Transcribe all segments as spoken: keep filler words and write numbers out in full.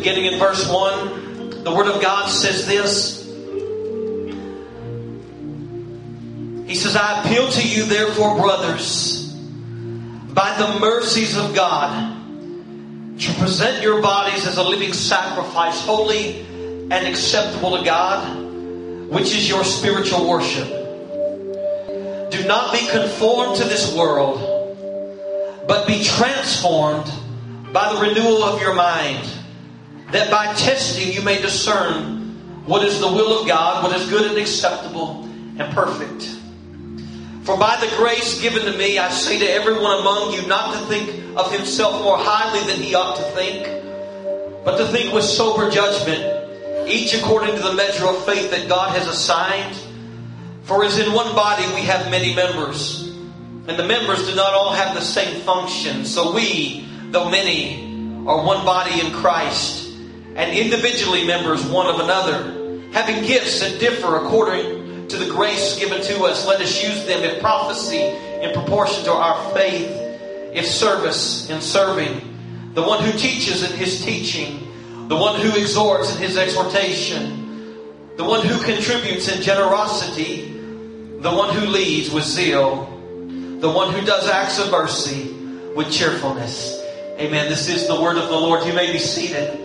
beginning in verse one, the Word of God says this. He says, I appeal to you, therefore, brothers, by the mercies of God, to present your bodies as a living sacrifice, holy and acceptable to God, which is your spiritual worship. Do not be conformed to this world, but be transformed by the renewal of your mind, that by testing you may discern what is the will of God, what is good and acceptable and perfect. For by the grace given to me, I say to everyone among you not to think of himself more highly than he ought to think, but to think with sober judgment, each according to the measure of faith that God has assigned. For as in one body we have many members, and the members do not all have the same function. So we, though many, are one body in Christ, and individually members one of another, having gifts that differ according to the grace given to us. Let us use them. If prophecy, in proportion to our faith; if service, in serving; the one who teaches, in his teaching; the one who exhorts, in his exhortation; the one who contributes, in generosity; the one who leads, with zeal; the one who does acts of mercy, with cheerfulness. Amen. This is the word of the Lord. You may be seated.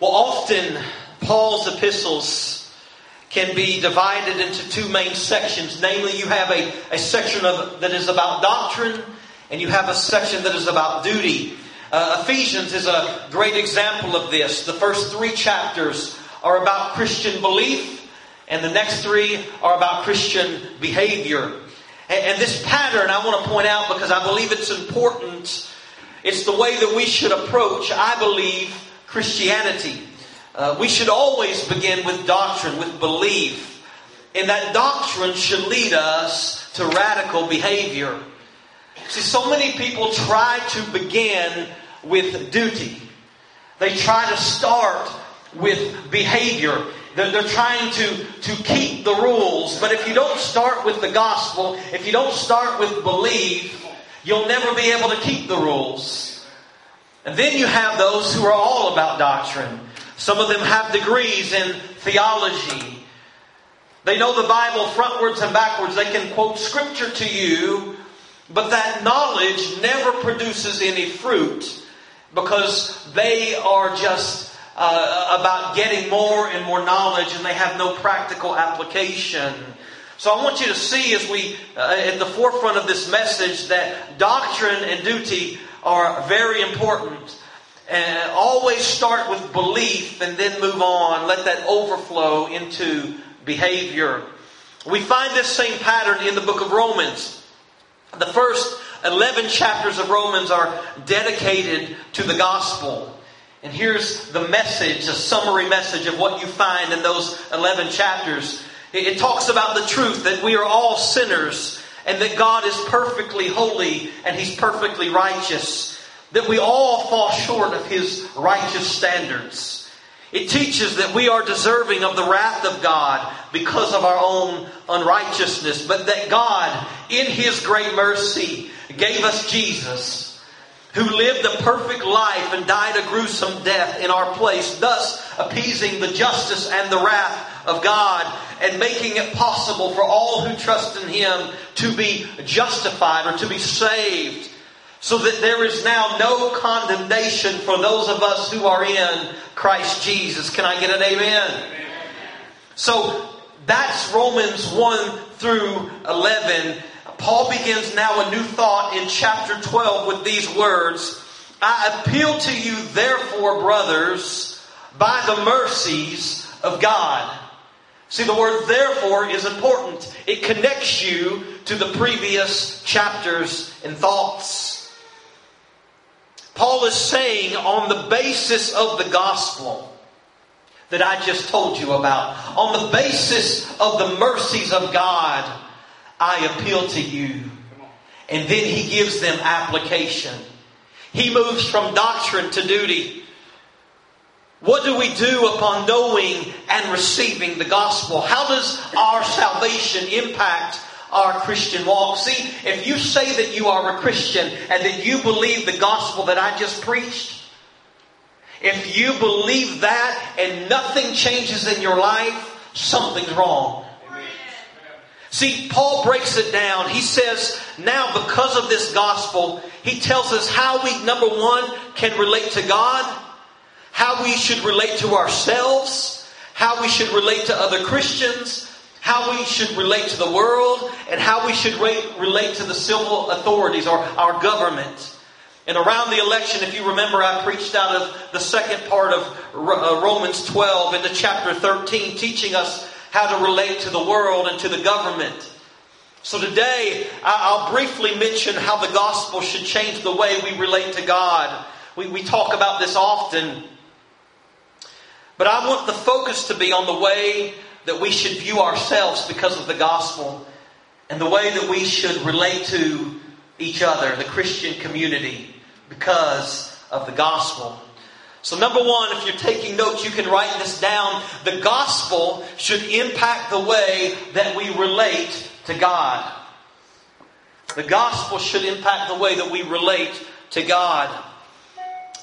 Well, often Paul's epistles can be divided into two main sections. Namely, you have a, a section of that is about doctrine, and you have a section that is about duty. Uh, Ephesians is a great example of this. The first three chapters are about Christian belief, and the next three are about Christian behavior. And this pattern I want to point out because I believe it's important. It's the way that we should approach, I believe, Christianity. Uh, we should always begin with doctrine, with belief. And that doctrine should lead us to radical behavior. See, so many people try to begin with duty. They try to start with behavior. They're trying to, to keep the rules. But if you don't start with the gospel, if you don't start with belief, you'll never be able to keep the rules. And then you have those who are all about doctrine. Some of them have degrees in theology. They know the Bible frontwards and backwards. They can quote Scripture to you, but that knowledge never produces any fruit because they are just Uh, about getting more and more knowledge, and they have no practical application. So I want you to see as we, uh, at the forefront of this message, that doctrine and duty are very important. And always start with belief and then move on. Let that overflow into behavior. We find this same pattern in the book of Romans. The first eleven chapters of Romans are dedicated to the gospel. And here's the message, a summary message of what you find in those eleven chapters. It talks about the truth that we are all sinners and that God is perfectly holy and He's perfectly righteous. That we all fall short of His righteous standards. It teaches that we are deserving of the wrath of God because of our own unrighteousness. But that God, in His great mercy, gave us Jesus, who lived a perfect life and died a gruesome death in our place, thus appeasing the justice and the wrath of God and making it possible for all who trust in Him to be justified or to be saved, so that there is now no condemnation for those of us who are in Christ Jesus. Can I get an amen? Amen. So that's Romans one through eleven. Paul begins now a new thought in chapter twelve with these words. I appeal to you, therefore, brothers, by the mercies of God. See, the word therefore is important. It connects you to the previous chapters and thoughts. Paul is saying, on the basis of the gospel that I just told you about, on the basis of the mercies of God, I appeal to you. And then he gives them application. He moves from doctrine to duty. What do we do upon knowing and receiving the gospel? How does our salvation impact our Christian walk. See, if you say that you are a Christian and that you believe the gospel that I just preached, if you believe that and nothing changes in your life, something's wrong. See, Paul breaks it down. He says, now because of this gospel, he tells us how we, number one, can relate to God, how we should relate to ourselves, how we should relate to other Christians, how we should relate to the world, and how we should relate to the civil authorities or our government. And around the election, if you remember, I preached out of the second part of Romans twelve into chapter thirteen, teaching us how to relate to the world and to the government. So today, I'll briefly mention how the gospel should change the way we relate to God. We, we talk about this often. But I want the focus to be on the way that we should view ourselves because of the gospel, and the way that we should relate to each other, the Christian community, because of the gospel. So number one, if you're taking notes, you can write this down. The gospel should impact the way that we relate to God. The gospel should impact the way that we relate to God.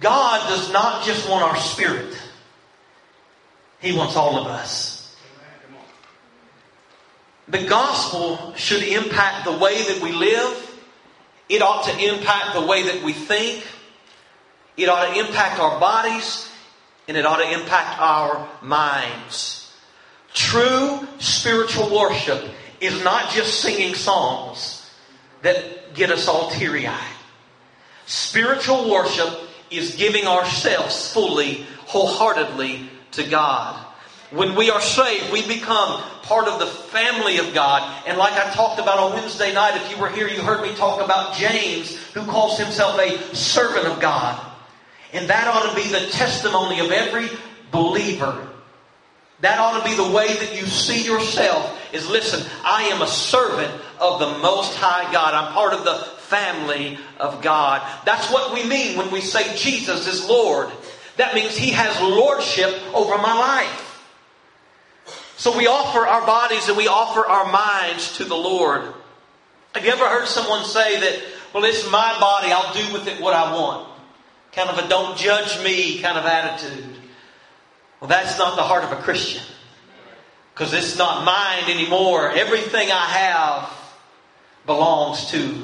God does not just want our spirit. He wants all of us. The gospel should impact the way that we live. It ought to impact the way that we think. It ought to impact our bodies. And it ought to impact our minds. True spiritual worship is not just singing songs that get us all teary-eyed. Spiritual worship is giving ourselves fully, wholeheartedly to God. When we are saved, we become part of the family of God. And like I talked about on Wednesday night, if you were here, you heard me talk about James, who calls himself a servant of God. And that ought to be the testimony of every believer. That ought to be the way that you see yourself is, listen, I am a servant of the Most High God. I'm part of the family of God. That's what we mean when we say Jesus is Lord. That means He has lordship over my life. So we offer our bodies and we offer our minds to the Lord. Have you ever heard someone say that, well, it's my body, I'll do with it what I want? Kind of a don't judge me kind of attitude. Well, that's not the heart of a Christian. Because it's not mine anymore. Everything I have belongs to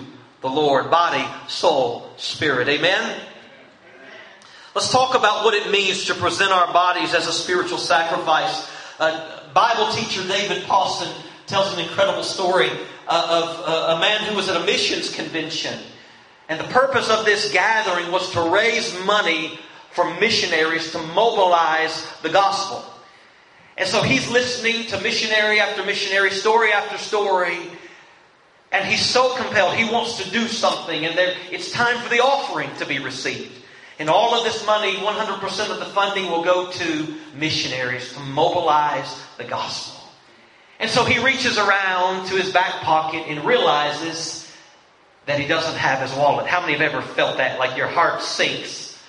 the Lord. Body, soul, spirit. Amen? Let's talk about what it means to present our bodies as a spiritual sacrifice. Uh, Bible teacher David Pawson tells an incredible story uh, of uh, a man who was at a missions convention. And the purpose of this gathering was to raise money for missionaries to mobilize the gospel. And so he's listening to missionary after missionary, story after story. And he's so compelled. He wants to do something. And there, it's time for the offering to be received. And all of this money, one hundred percent of the funding will go to missionaries to mobilize the gospel. And so he reaches around to his back pocket and realizes that he doesn't have his wallet. How many have ever felt that? Like your heart sinks.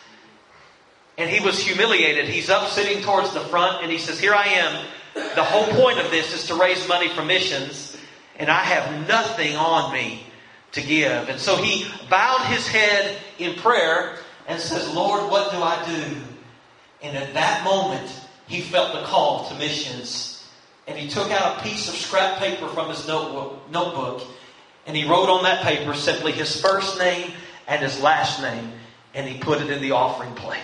And he was humiliated. He's up sitting towards the front. And he says, here I am. The whole point of this is to raise money for missions. And I have nothing on me to give. And so he bowed his head in prayer and says, Lord, what do I do? And at that moment, he felt the call to missions. And he took out a piece of scrap paper from his notebook. And he wrote on that paper simply his first name and his last name. And he put it in the offering plate.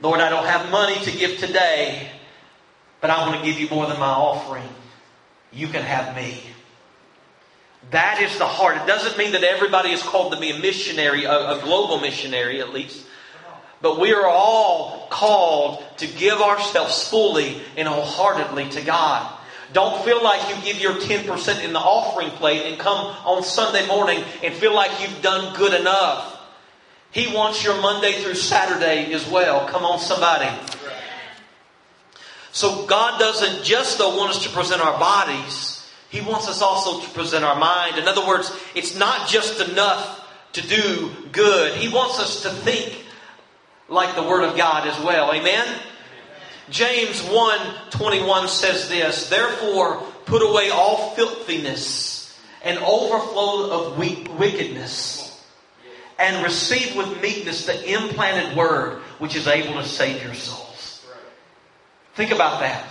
Lord, I don't have money to give today, but I want to give you more than my offering. You can have me. That is the heart. It doesn't mean that everybody is called to be a missionary, a, a global missionary at least. But we are all called to give ourselves fully and wholeheartedly to God. Don't feel like you give your ten percent in the offering plate and come on Sunday morning and feel like you've done good enough. He wants your Monday through Saturday as well. Come on, somebody. So God doesn't just though want us to present our bodies. He wants us also to present our mind. In other words, it's not just enough to do good. He wants us to think like the Word of God as well. Amen? Amen. James one twenty-one says this, "Therefore put away all filthiness and overflow of weak wickedness, and receive with meekness the implanted word which is able to save your souls." Think about that.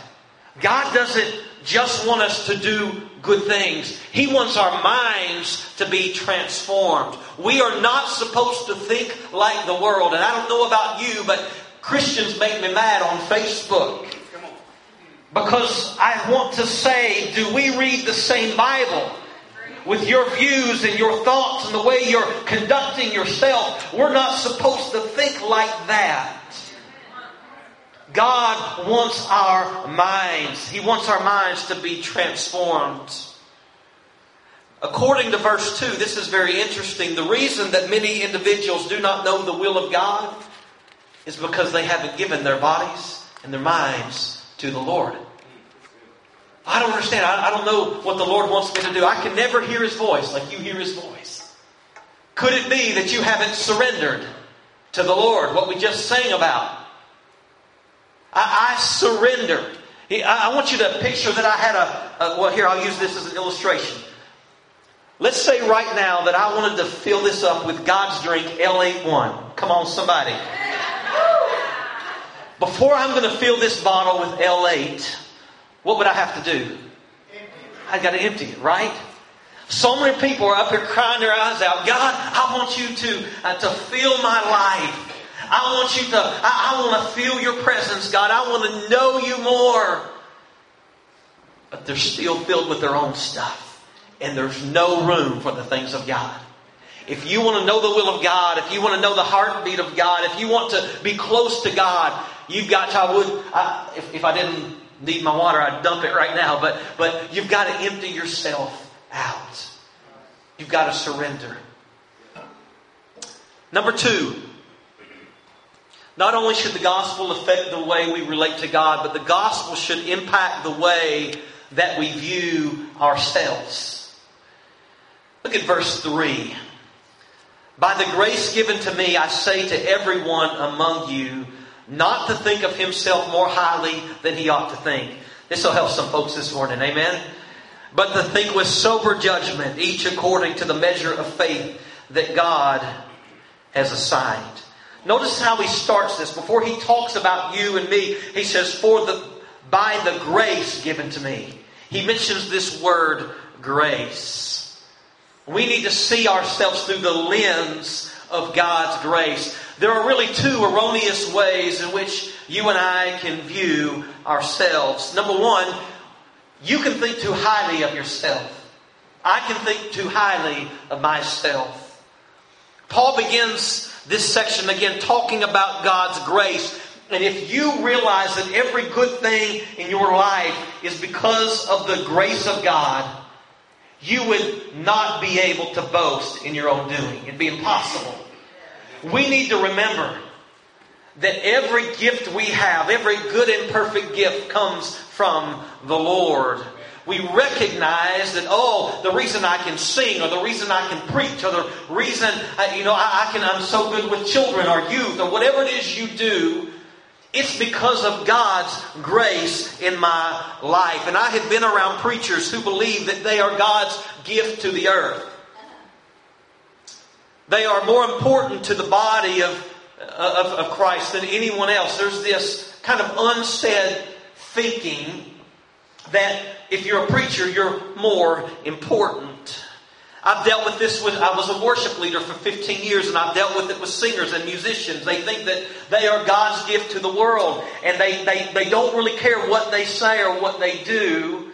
God doesn't just want us to do good things. He wants our minds to be transformed. We are not supposed to think like the world. And I don't know about you, but Christians make me mad on Facebook. Because I want to say, do we read the same Bible? With your views and your thoughts and the way you're conducting yourself, we're not supposed to think like that. God wants our minds. He wants our minds to be transformed. According to verse two, this is very interesting. The reason that many individuals do not know the will of God is because they haven't given their bodies and their minds to the Lord. I don't understand. I, I don't know what the Lord wants me to do. I can never hear His voice like you hear His voice. Could it be that you haven't surrendered to the Lord? What we just sang about. I, I surrendered. I, I want you to picture that I had a, a... Well, here, I'll use this as an illustration. Let's say right now that I wanted to fill this up with God's drink L eighty-one. Come on, somebody. Before I'm going to fill this bottle with L eight... what would I have to do? I've got to empty it, right? So many people are up here crying their eyes out. God, I want you to, uh, to fill my life. I want you to, I, I want to feel your presence, God. I want to know you more. But they're still filled with their own stuff. And there's no room for the things of God. If you want to know the will of God, if you want to know the heartbeat of God, if you want to be close to God, you've got to, I would, I, if, if I didn't need my water, I'd dump it right now. But but you've got to empty yourself out. You've got to surrender. Number two, not only should the gospel affect the way we relate to God, but the gospel should impact the way that we view ourselves. Look at verse three. "By the grace given to me, I say to everyone among you, not to think of himself more highly than he ought to think." This will help some folks this morning, amen? "But to think with sober judgment, each according to the measure of faith that God has assigned." Notice how he starts this. Before he talks about you and me, he says, "For the by the grace given to me." He mentions this word, grace. We need to see ourselves through the lens of God's grace. There are really two erroneous ways in which you and I can view ourselves. Number one, you can think too highly of yourself. I can think too highly of myself. Paul begins this section again talking about God's grace. And if you realize that every good thing in your life is because of the grace of God, you would not be able to boast in your own doing. It'd be impossible. We need to remember that every gift we have, every good and perfect gift comes from the Lord. We recognize that, oh, the reason I can sing, or the reason I can preach, or the reason I, you know, I, I can, I'm so good with children or youth or whatever it is you do, it's because of God's grace in my life. And I have been around preachers who believe that they are God's gift to the earth. They are more important to the body of, of, of Christ than anyone else. There's this kind of unsaid thinking that if you're a preacher, you're more important. I've dealt with this with, I was a worship leader for fifteen years, and I've dealt with it with singers and musicians. They think that they are God's gift to the world, and they, they, they don't really care what they say or what they do,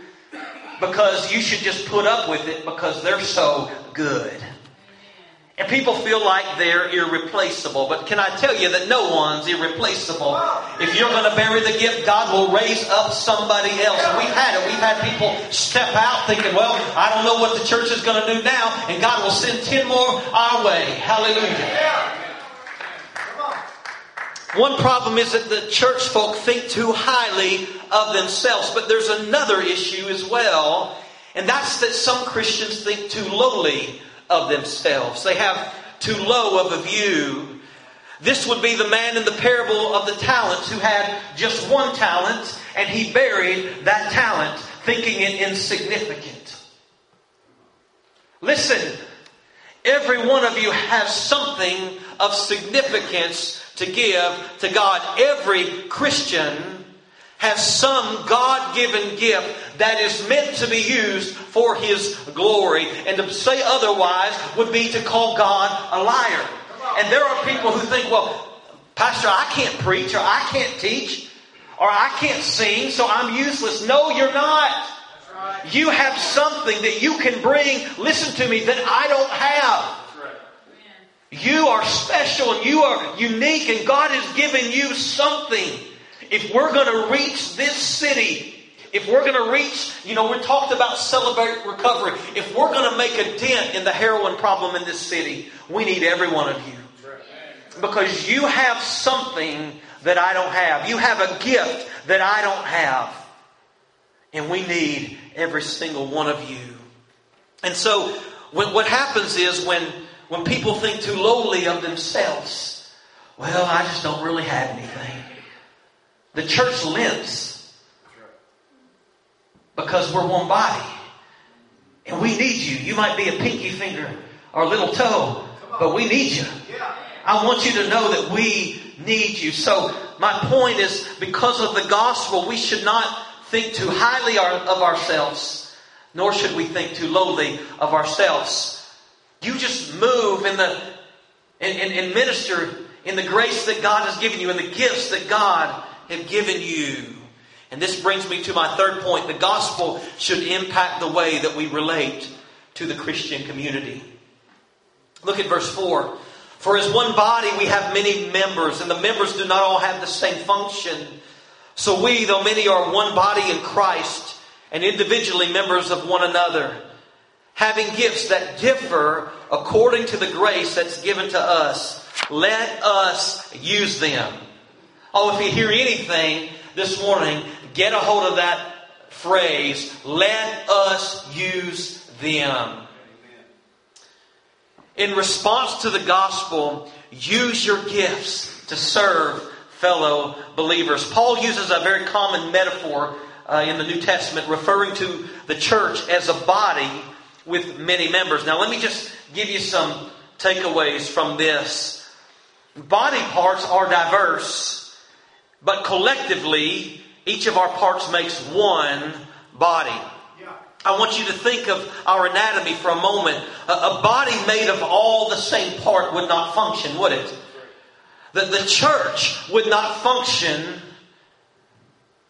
because you should just put up with it because they're so good. And people feel like they're irreplaceable. But can I tell you that no one's irreplaceable? If you're going to bury the gift, God will raise up somebody else. And we've had it. We've had people step out thinking, well, I don't know what the church is going to do now. And God will send ten more our way. Hallelujah. One problem is that the church folk think too highly of themselves. But there's another issue as well. And that's that some Christians think too lowly of themselves. They have too low of a view. This would be the man in the parable of the talents who had just one talent and he buried that talent, thinking it insignificant. Listen, every one of you has something of significance to give to God. Every Christian has some God-given gift that is meant to be used for His glory. And to say otherwise would be to call God a liar. And there are people who think, well, Pastor, I can't preach, or I can't teach, or I can't sing, so I'm useless. No, you're not. Right. You have something that you can bring, listen to me, that I don't have. You are special and you are unique, and God has given you something. If we're going to reach this city, if we're going to reach, you know, we talked about Celebrate Recovery. If we're going to make a dent in the heroin problem in this city, we need every one of you. Because you have something that I don't have. You have a gift that I don't have. And we need every single one of you. And so when, what happens is when... When people think too lowly of themselves, well, I just don't really have anything. The church limps because we're one body. And we need you. You might be a pinky finger or a little toe, but we need you. I want you to know that we need you. So my point is, because of the gospel, we should not think too highly of ourselves, nor should we think too lowly of ourselves. You just move in the and, and, and minister in the grace that God has given you and the gifts that God has given you. And this brings me to my third point. The gospel should impact the way that we relate to the Christian community. Look at verse four. For as one body we have many members, and the members do not all have the same function. So we, though many, are one body in Christ, and individually members of one another, having gifts that differ according to the grace that's given to us. Let us use them. Oh, if you hear anything this morning, get a hold of that phrase. Let us use them. In response to the gospel, use your gifts to serve fellow believers. Paul uses a very common metaphor uh, in the New Testament, referring to the church as a body with many members. Now let me just give you some takeaways from this. Body parts are diverse, but collectively, each of our parts makes one body. I want you to think of our anatomy for a moment. A, a body made of all the same part would not function, would it? The, the church would not function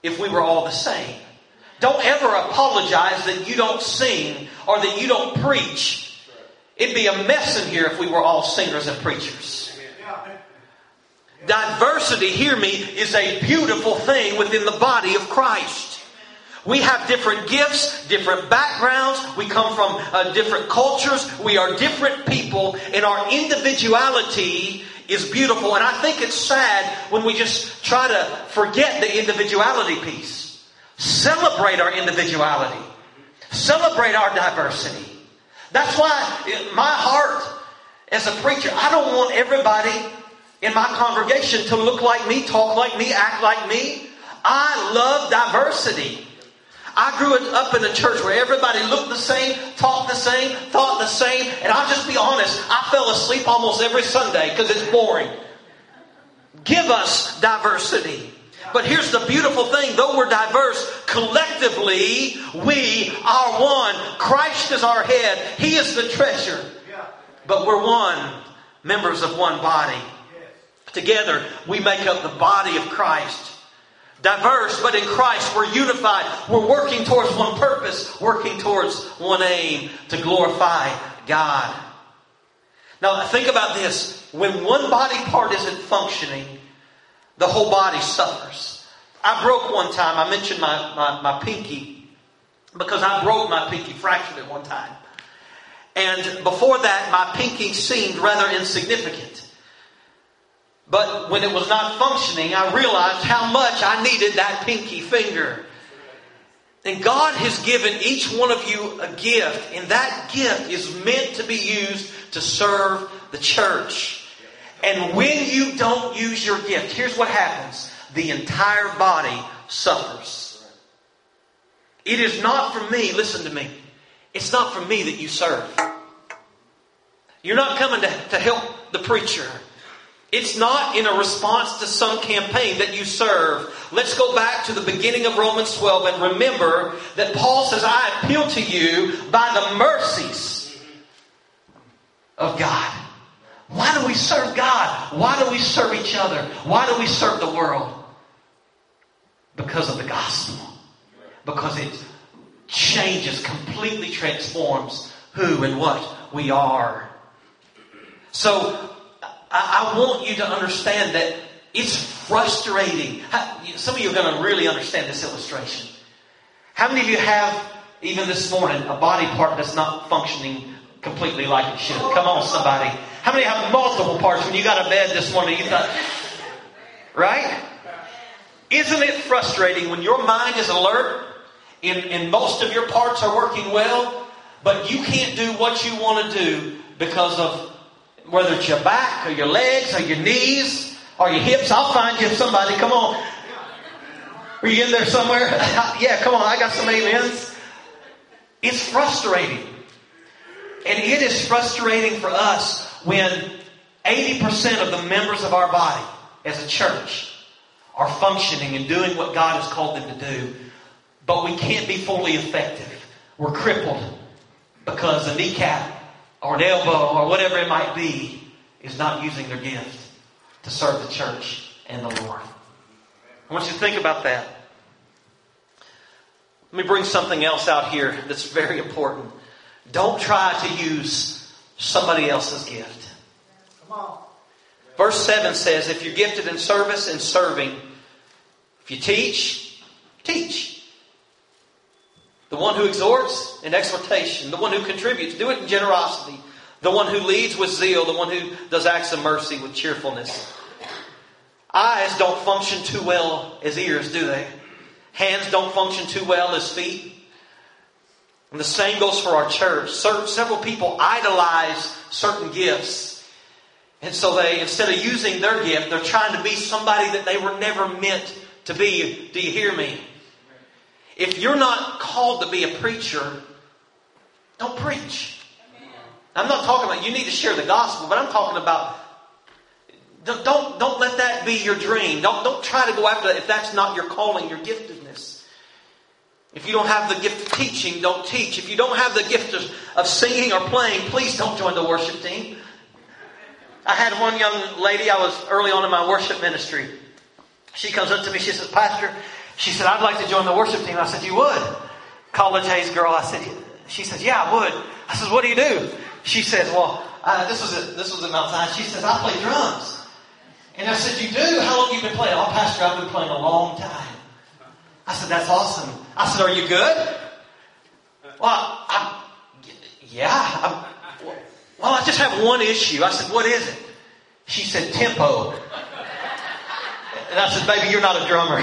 if we were all the same. Don't ever apologize that you don't sing or that you don't preach. It'd be a mess in here if we were all singers and preachers. Diversity, hear me, is a beautiful thing within the body of Christ. We have different gifts, different backgrounds. We come from uh, different cultures. We are different people, and our individuality is beautiful. And I think it's sad when we just try to forget the individuality piece. Celebrate our individuality. Celebrate our diversity. That's why my heart as a preacher, I don't want everybody in my congregation to look like me, talk like me, act like me. I love diversity. I grew up in a church where everybody looked the same, talked the same, thought the same. And I'll just be honest, I fell asleep almost every Sunday because it's boring. Give us diversity. But here's the beautiful thing. Though we're diverse, collectively, we are one. Christ is our head. He is the treasure. But we're one. Members of one body. Together, we make up the body of Christ. Diverse, but in Christ, we're unified. We're working towards one purpose. Working towards one aim. To glorify God. Now think about this. When one body part isn't functioning, the whole body suffers. I broke one time. I mentioned my, my, my pinky because I broke my pinky, fractured it one time. And before that, my pinky seemed rather insignificant. But when it was not functioning, I realized how much I needed that pinky finger. And God has given each one of you a gift, and that gift is meant to be used to serve the church. And when you don't use your gift, here's what happens. The entire body suffers. It is not for me, listen to me, it's not for me that you serve. You're not coming to, to help the preacher. It's not in a response to some campaign that you serve. Let's go back to the beginning of Romans twelve and remember that Paul says, I appeal to you by the mercies of God. Why do we serve God? Why do we serve each other? Why do we serve the world? Because of the gospel. Because it changes, completely transforms who and what we are. So, I want you to understand that it's frustrating. Some of you are going to really understand this illustration. How many of you have, even this morning, a body part that's not functioning completely like it should? Come on, somebody. How many have multiple parts when you got to bed this morning? You thought, right? Isn't it frustrating when your mind is alert and, and most of your parts are working well, but you can't do what you want to do because of whether it's your back or your legs or your knees or your hips. I'll find you somebody. Come on. Are you in there somewhere? Yeah, come on. I got some amens. It's frustrating. And it is frustrating for us when eighty percent of the members of our body as a church are functioning and doing what God has called them to do. But we can't be fully effective. We're crippled because a kneecap or an elbow, or whatever it might be, is not using their gift to serve the church and the Lord. I want you to think about that. Let me bring something else out here that's very important. Don't try to use somebody else's gift. Come on. Verse seven says, if you're gifted in service and serving, if you teach, teach. The one who exhorts in exhortation. The one who contributes. Do it in generosity. The one who leads with zeal. The one who does acts of mercy with cheerfulness. Eyes don't function too well as ears, do they? Hands don't function too well as feet. And the same goes for our church. Several people idolize certain gifts. And so they, instead of using their gift, they're trying to be somebody that they were never meant to be. Do you hear me? If you're not called to be a preacher, don't preach. I'm not talking about you need to share the gospel, but I'm talking about don't don't, don't let that be your dream. Don't don't try to go after that if that's not your calling, your giftedness. If you don't have the gift of teaching, don't teach. If you don't have the gift of, of singing or playing, please don't join the worship team. I had one young lady, I was early on in my worship ministry. She comes up to me, she says, Pastor, she said, I'd like to join the worship team. I said, you would? College-aged girl. I said, she says, yeah, I would. I said, what do you do? She says, well, I, this was a, this was in Mount Zion. She says, I play drums. And I said, you do? How long have you been playing? Oh, Pastor, I've been playing a long time. I said, that's awesome. I said, are you good? Well, I, I, yeah. I, well, I just have one issue. I said, what is it? She said, tempo. And I said, baby, you're not a drummer.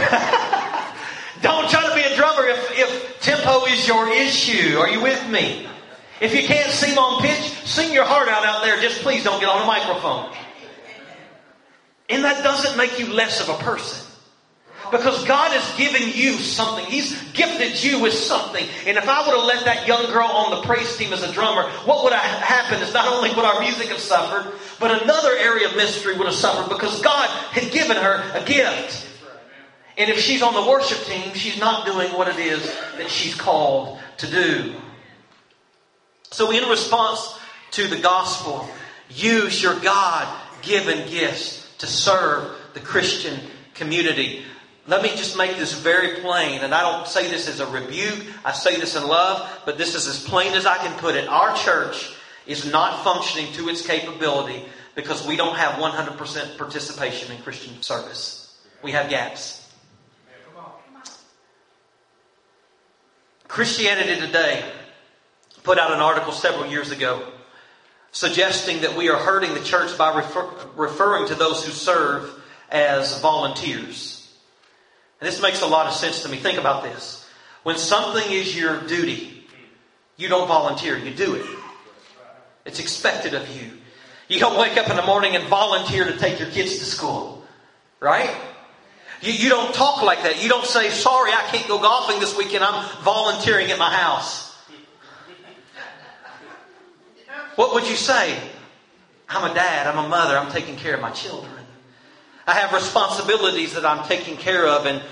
Don't try to be a drummer if, if tempo is your issue. Are you with me? If you can't sing on pitch, sing your heart out out there. Just please don't get on a microphone. And that doesn't make you less of a person. Because God has given you something. He's gifted you with something. And if I would have let that young girl on the praise team as a drummer, what would have happened is not only would our music have suffered, but another area of ministry would have suffered because God had given her a gift. And if she's on the worship team, she's not doing what it is that she's called to do. So in response to the gospel, use your God-given gifts to serve the Christian community. Let me just make this very plain, and I don't say this as a rebuke, I say this in love, but this is as plain as I can put it. Our church is not functioning to its capability because we don't have one hundred percent participation in Christian service. We have gaps. Christianity Today put out an article several years ago suggesting that we are hurting the church by refer- referring to those who serve as volunteers. And this makes a lot of sense to me. Think about this. When something is your duty, you don't volunteer, you do it. It's expected of you. You don't wake up in the morning and volunteer to take your kids to school, right? You, you don't talk like that. You don't say, sorry, I can't go golfing this weekend. I'm volunteering at my house. What would you say? I'm a dad. I'm a mother. I'm taking care of my children. I have responsibilities that I'm taking care of. And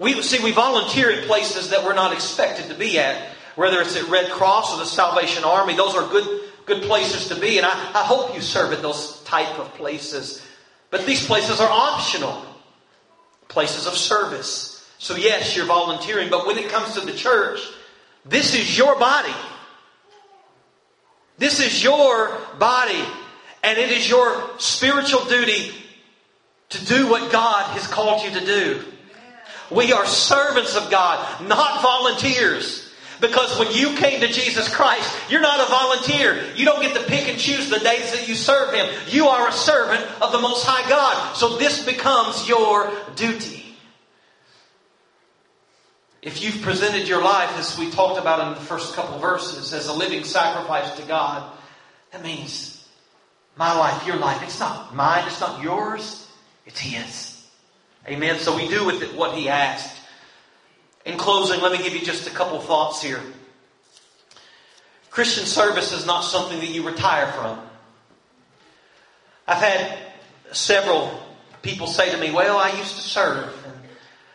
we see, we volunteer at places that we're not expected to be at, whether it's at Red Cross or the Salvation Army. Those are good, good places to be. And I, I hope you serve at those type of places. But these places are optional. Places of service. So yes, you're volunteering. But when it comes to the church, this is your body. This is your body. And it is your spiritual duty to do what God has called you to do. We are servants of God, not volunteers. Because when you came to Jesus Christ, you're not a volunteer. You don't get to pick and choose the days that you serve Him. You are a servant of the Most High God. So this becomes your duty. If you've presented your life, as we talked about in the first couple verses, as a living sacrifice to God, that means my life, your life. It's not mine, it's not yours, it's His. Amen. So we do with it what He asked. In closing, let me give you just a couple thoughts here. Christian service is not something that you retire from. I've had several people say to me, well, I used to serve. And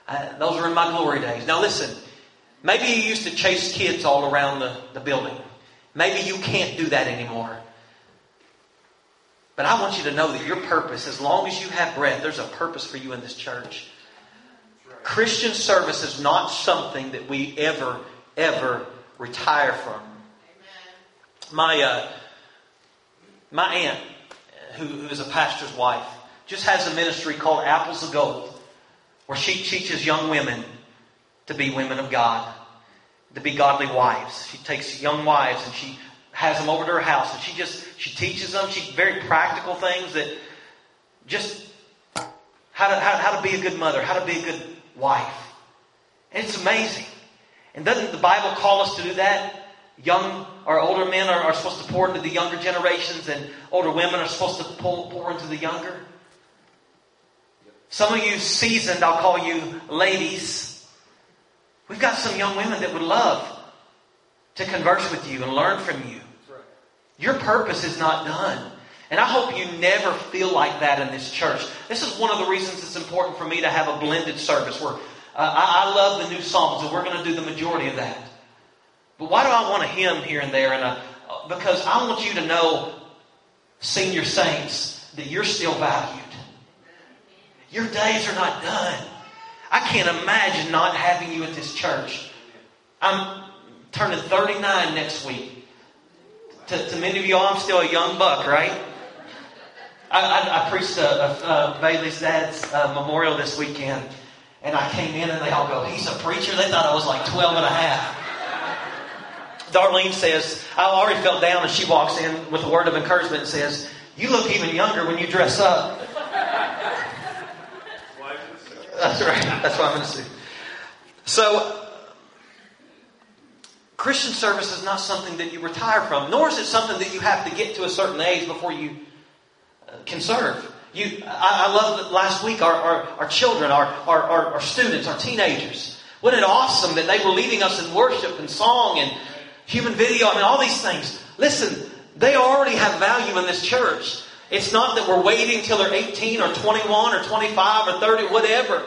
I, those were in my glory days. Now listen, maybe you used to chase kids all around the, the building. Maybe you can't do that anymore. But I want you to know that your purpose, as long as you have breath, there's a purpose for you in this church. Christian service is not something that we ever, ever retire from. Amen. My uh, my aunt, who, who is a pastor's wife, just has a ministry called Apples of Gold, where she teaches young women to be women of God, to be godly wives. She takes young wives and she has them over to her house, and she just she teaches them. She very practical things that just how to how, how to be a good mother, how to be a good wife. And it's amazing. And doesn't the Bible call us to do that? Young or older men are, are supposed to pour into the younger generations, and older women are supposed to pour, pour into the younger. Some of you seasoned, I'll call you ladies. We've got some young women that would love to converse with you and learn from you. Your purpose is not done. And I hope you never feel like that in this church. This is one of the reasons it's important for me to have a blended service. Where uh, I, I love the new songs, and we're going to do the majority of that. But why do I want a hymn here and there? And a, because I want you to know, senior saints, that you're still valued. Your days are not done. I can't imagine not having you at this church. I'm turning thirty-nine next week. To, to many of you, I'm still a young buck, right? I, I, I preached a, a, uh, Bailey's dad's uh, memorial this weekend, and I came in and they all go, he's a preacher? They thought I was like twelve and a half. Darlene says, I already fell down, and she walks in with a word of encouragement and says, you look even younger when you dress up. That's right. That's why I'm in a suit. So, Christian service is not something that you retire from, nor is it something that you have to get to a certain age before you can serve. You, I, I love that last week our, our, our children, our, our, our students, our teenagers. Wasn't it awesome that they were leading us in worship and song and human video? I mean, all these things. Listen, they already have value in this church. It's not that we're waiting till they're eighteen or twenty-one or twenty-five or thirty, whatever.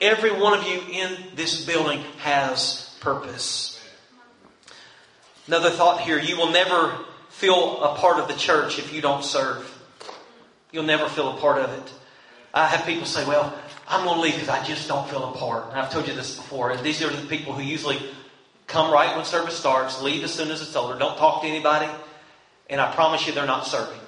Every one of you in this building has purpose. Another thought here. You will never feel a part of the church if you don't serve. You'll never feel a part of it. I have people say, well, I'm going to leave because I just don't feel a part. And I've told you this before. And these are the people who usually come right when service starts, leave as soon as it's over, don't talk to anybody. And I promise you they're not serving.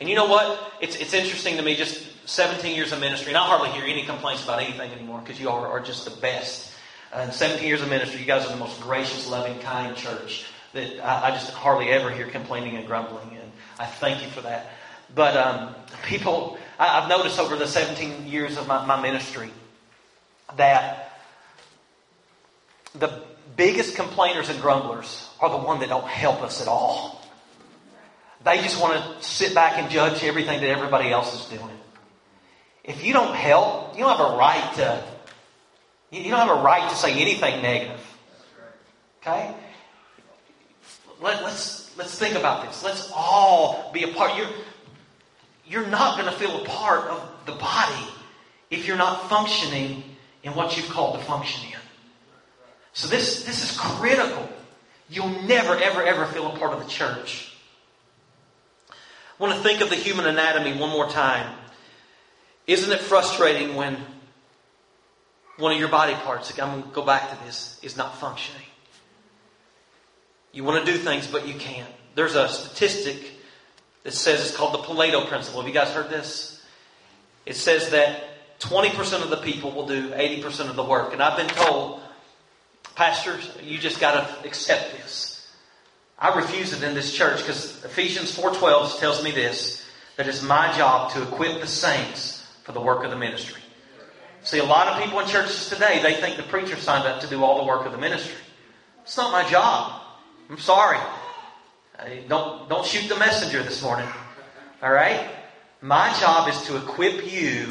And you know what? It's it's interesting to me, just seventeen years of ministry, and I hardly hear any complaints about anything anymore because you all are, are just the best. Uh, seventeen years of ministry, you guys are the most gracious, loving, kind church that I, I just hardly ever hear complaining and grumbling. And I thank you for that. But um, people, I, I've noticed over the seventeen years of my, my ministry that the biggest complainers and grumblers are the ones that don't help us at all. They just want to sit back and judge everything that everybody else is doing. If you don't help, you don't have a right to. You don't have a right to say anything negative. Okay? Let, let's let's think about this. Let's all be a part. You're you're not going to feel a part of the body if you're not functioning in what you've called to function in. So this this is critical. You'll never, ever, ever feel a part of the church. I want to think of the human anatomy one more time. Isn't it frustrating when one of your body parts, I'm going to go back to this, is not functioning? You want to do things, but you can't. There's a statistic that says it's called the Pareto Principle. Have you guys heard this? It says that twenty percent of the people will do eighty percent of the work. And I've been told, pastors, you just got to accept this. I refuse it in this church because Ephesians four twelve tells me this, that it's my job to equip the saints for the work of the ministry. See, a lot of people in churches today, they think the preacher signed up to do all the work of the ministry. It's not my job. I'm sorry. Don't, don't shoot the messenger this morning. All right? My job is to equip you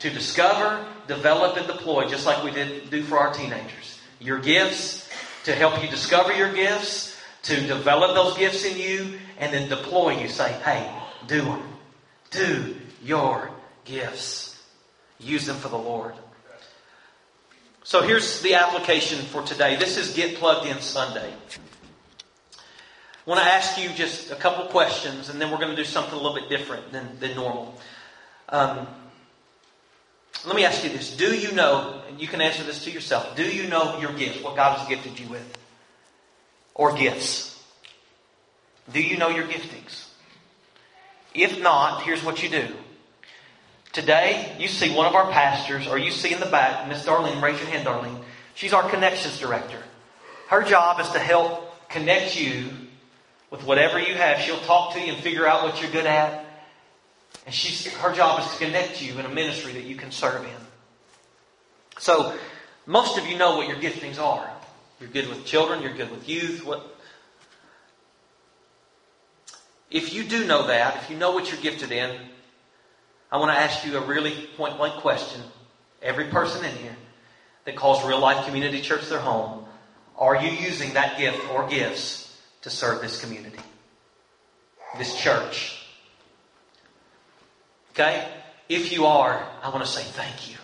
to discover, develop, and deploy, just like we did do for our teenagers. Your gifts, to help you discover your gifts, to develop those gifts in you, and then deploy you. Say, hey, do them. Do your gifts. Use them for the Lord. So here's the application for today. This is Get Plugged In Sunday. I want to ask you just a couple questions, and then we're going to do something a little bit different than, than normal. Um, let me ask you this. Do you know, and you can answer this to yourself, do you know your gift, what God has gifted you with? Or gifts? Do you know your giftings? If not, here's what you do. Today, you see one of our pastors, or you see in the back, Miss Darlene, raise your hand, Darlene. She's our connections director. Her job is to help connect you with whatever you have. She'll talk to you and figure out what you're good at. And she's, her job is to connect you in a ministry that you can serve in. So, most of you know what your giftings are. You're good with children, you're good with youth. What? If you do know that, if you know what you're gifted in, I want to ask you a really point-blank question. Every person in here that calls Real Life Community Church their home, are you using that gift or gifts to serve this community, this church? Okay? If you are, I want to say thank you.